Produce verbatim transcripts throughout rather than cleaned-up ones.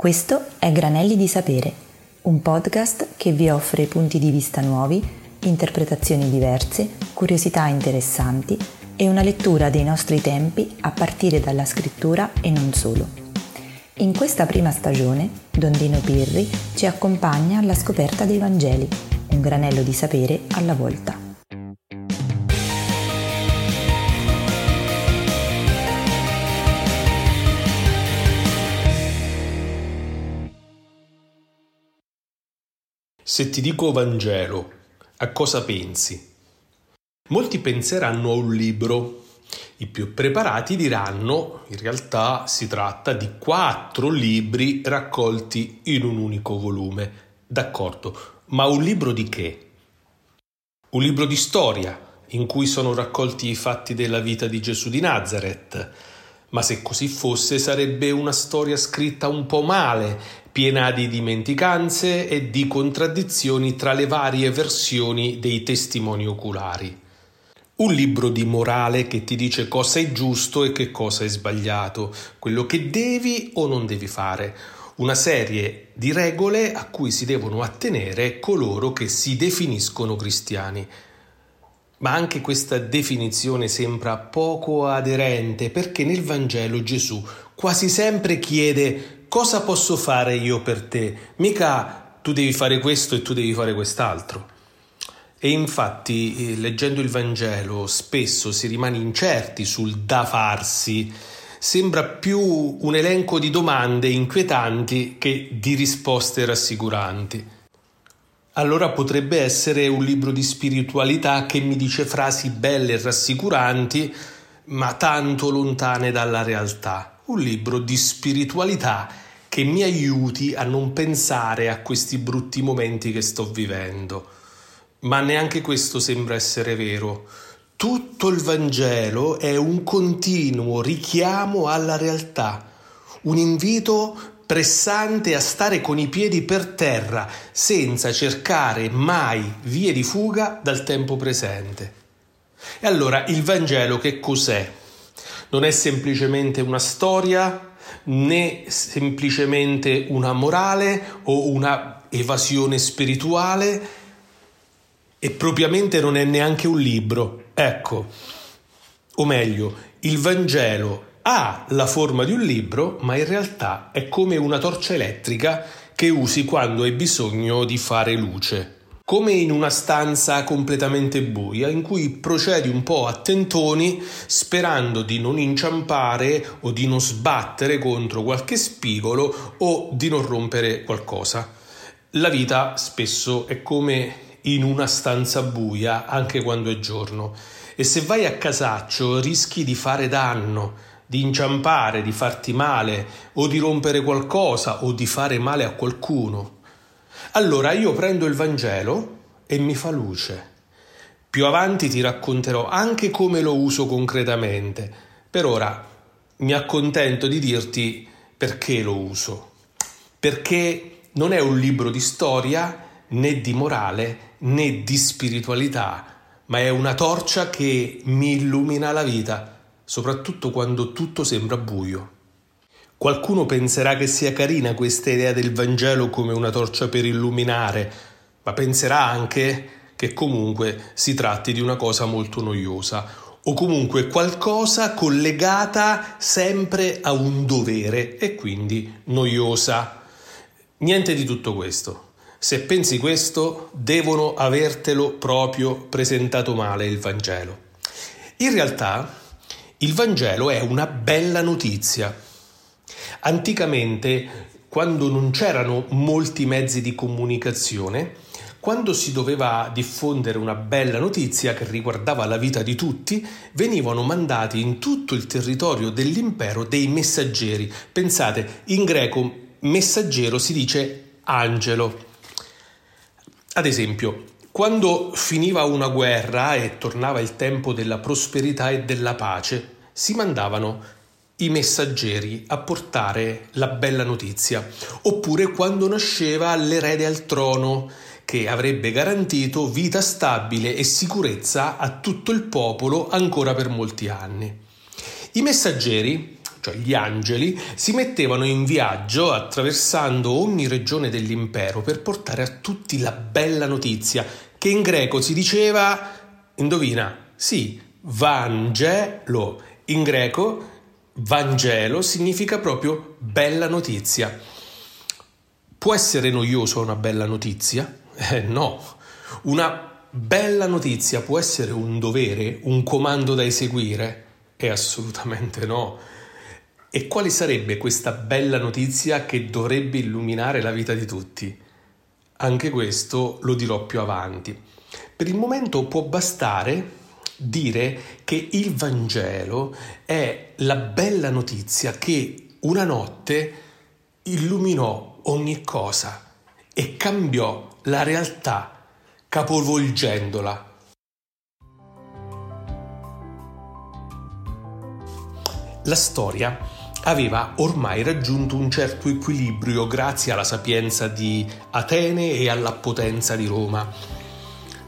Questo è Granelli di Sapere, un podcast che vi offre punti di vista nuovi, interpretazioni diverse, curiosità interessanti e una lettura dei nostri tempi a partire dalla scrittura e non solo. In questa prima stagione, Don Dino Pirri ci accompagna alla scoperta dei Vangeli, un granello di sapere alla volta. Se ti dico Vangelo, a cosa pensi? Molti penseranno a un libro. I più preparati diranno: in realtà si tratta di quattro libri raccolti in un unico volume. D'accordo, ma un libro di che? Un libro di storia, in cui sono raccolti i fatti della vita di Gesù di Nazareth. Ma se così fosse, sarebbe una storia scritta un po' male, piena di dimenticanze e di contraddizioni tra le varie versioni dei testimoni oculari. Un libro di morale che ti dice cosa è giusto e che cosa è sbagliato, quello che devi o non devi fare, una serie di regole a cui si devono attenere coloro che si definiscono cristiani. Ma anche questa definizione sembra poco aderente, perché nel Vangelo Gesù quasi sempre chiede: cosa posso fare io per te? Mica tu devi fare questo e tu devi fare quest'altro. E infatti, leggendo il Vangelo, spesso si rimane incerti sul da farsi. Sembra più un elenco di domande inquietanti che di risposte rassicuranti. Allora potrebbe essere un libro di spiritualità che mi dice frasi belle e rassicuranti, ma tanto lontane dalla realtà. Un libro di spiritualità che mi aiuti a non pensare a questi brutti momenti che sto vivendo. Ma neanche questo sembra essere vero. Tutto il Vangelo è un continuo richiamo alla realtà, un invito pressante a stare con i piedi per terra, senza cercare mai vie di fuga dal tempo presente. E allora il Vangelo che cos'è? Non è semplicemente una storia, né semplicemente una morale o una evasione spirituale, e propriamente non è neanche un libro. Ecco, o meglio, il Vangelo ha la forma di un libro, ma in realtà è come una torcia elettrica che usi quando hai bisogno di fare luce. Come in una stanza completamente buia in cui procedi un po' a tentoni sperando di non inciampare o di non sbattere contro qualche spigolo o di non rompere qualcosa. La vita spesso è come in una stanza buia anche quando è giorno, e se vai a casaccio rischi di fare danno, di inciampare, di farti male o di rompere qualcosa o di fare male a qualcuno. Allora io prendo il Vangelo e mi fa luce. Più avanti ti racconterò anche come lo uso concretamente. Per ora mi accontento di dirti perché lo uso. Perché non è un libro di storia, né di morale, né di spiritualità, ma è una torcia che mi illumina la vita, soprattutto quando tutto sembra buio. Qualcuno penserà che sia carina questa idea del Vangelo come una torcia per illuminare, ma penserà anche che comunque si tratti di una cosa molto noiosa, o comunque qualcosa collegata sempre a un dovere e quindi noiosa. Niente di tutto questo. Se pensi questo, devono avertelo proprio presentato male il Vangelo. In realtà, il Vangelo è una bella notizia. Anticamente, quando non c'erano molti mezzi di comunicazione, quando si doveva diffondere una bella notizia che riguardava la vita di tutti, venivano mandati in tutto il territorio dell'impero dei messaggeri. Pensate, in greco messaggero si dice angelo. Ad esempio, quando finiva una guerra e tornava il tempo della prosperità e della pace, si mandavano i messaggeri a portare la bella notizia, oppure quando nasceva l'erede al trono che avrebbe garantito vita stabile e sicurezza a tutto il popolo ancora per molti anni. I messaggeri cioè gli angeli, si mettevano in viaggio attraversando ogni regione dell'impero per portare a tutti la bella notizia, che in greco si diceva, indovina, sì, Vangelo. In greco Vangelo significa proprio bella notizia. Può essere noioso una bella notizia? Eh, no. Una bella notizia può essere un dovere, un comando da eseguire? Eh, assolutamente no. E quale sarebbe questa bella notizia che dovrebbe illuminare la vita di tutti? Anche questo lo dirò più avanti. Per il momento può bastare dire che il Vangelo è la bella notizia che una notte illuminò ogni cosa e cambiò la realtà, capovolgendola. La storia aveva ormai raggiunto un certo equilibrio grazie alla sapienza di Atene e alla potenza di Roma.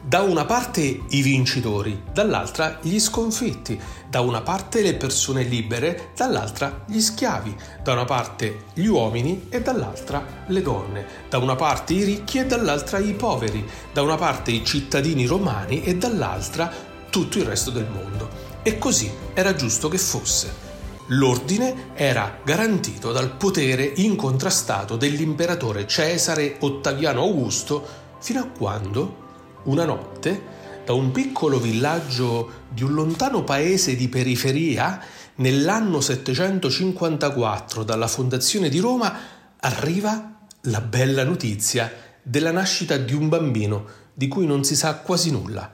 Da una parte i vincitori, dall'altra gli sconfitti, da una parte le persone libere, dall'altra gli schiavi, da una parte gli uomini e dall'altra le donne, da una parte i ricchi e dall'altra i poveri, da una parte i cittadini romani e dall'altra tutto il resto del mondo. E così era giusto che fosse. L'ordine era garantito dal potere incontrastato dell'imperatore Cesare Ottaviano Augusto, fino a quando, una notte, da un piccolo villaggio di un lontano paese di periferia, nell'anno settecentocinquantaquattro, dalla fondazione di Roma, arriva la bella notizia della nascita di un bambino di cui non si sa quasi nulla.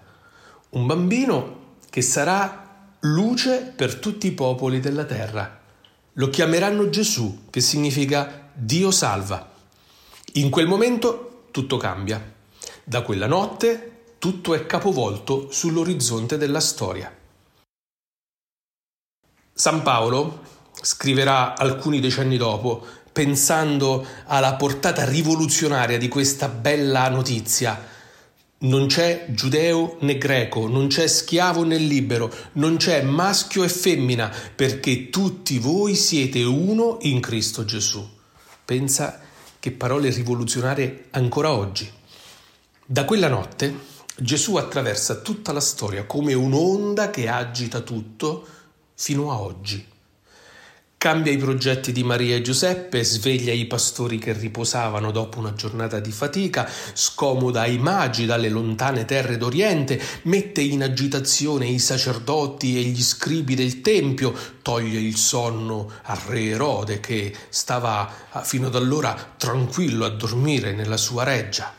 Un bambino che sarà luce per tutti i popoli della terra. Lo chiameranno Gesù, che significa Dio salva. In quel momento tutto cambia. Da quella notte tutto è capovolto sull'orizzonte della storia. San Paolo scriverà alcuni decenni dopo, pensando alla portata rivoluzionaria di questa bella notizia. Non c'è giudeo né greco, non c'è schiavo né libero, non c'è maschio e femmina, perché tutti voi siete uno in Cristo Gesù. Pensa che parole rivoluzionarie ancora oggi. Da quella notte Gesù attraversa tutta la storia come un'onda che agita tutto fino a oggi. Cambia i progetti di Maria e Giuseppe, sveglia i pastori che riposavano dopo una giornata di fatica, scomoda i magi dalle lontane terre d'Oriente, mette in agitazione i sacerdoti e gli scribi del Tempio, toglie il sonno al re Erode, che stava fino ad allora tranquillo a dormire nella sua reggia.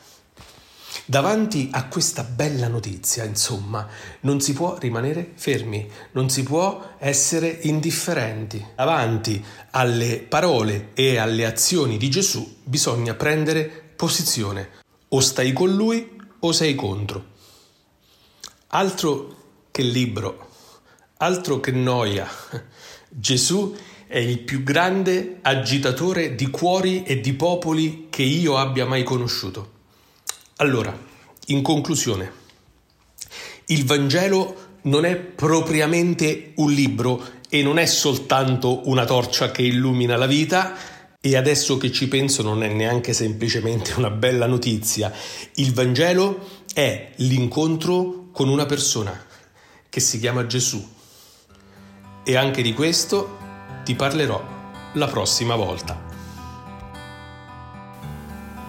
Davanti a questa bella notizia, insomma, non si può rimanere fermi, non si può essere indifferenti. Davanti alle parole e alle azioni di Gesù bisogna prendere posizione. O stai con lui o sei contro. Altro che libro, altro che noia. Gesù è il più grande agitatore di cuori e di popoli che io abbia mai conosciuto. Allora, in conclusione, il Vangelo non è propriamente un libro e non è soltanto una torcia che illumina la vita, e adesso che ci penso non è neanche semplicemente una bella notizia. Il Vangelo è l'incontro con una persona che si chiama Gesù, e anche di questo ti parlerò la prossima volta.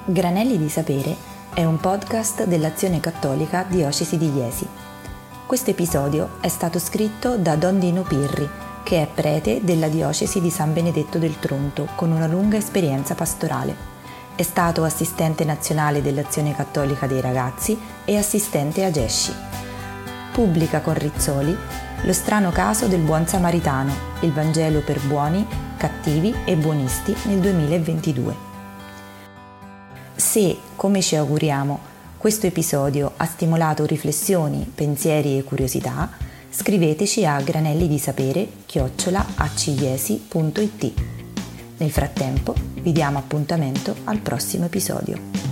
Granelli di sapere è un podcast dell'Azione Cattolica Diocesi di Iesi. Questo episodio è stato scritto da Don Dino Pirri, che è prete della Diocesi di San Benedetto del Tronto, con una lunga esperienza pastorale. È stato assistente nazionale dell'Azione Cattolica dei Ragazzi e assistente a Gesci. Pubblica con Rizzoli Lo strano caso del buon samaritano, il Vangelo per buoni, cattivi e buonisti nel duemilaventidue. Se, come ci auguriamo, questo episodio ha stimolato riflessioni, pensieri e curiosità, scriveteci a granelli di sapere chiocciola a c i e s i punto i t. Nel frattempo, vi diamo appuntamento al prossimo episodio.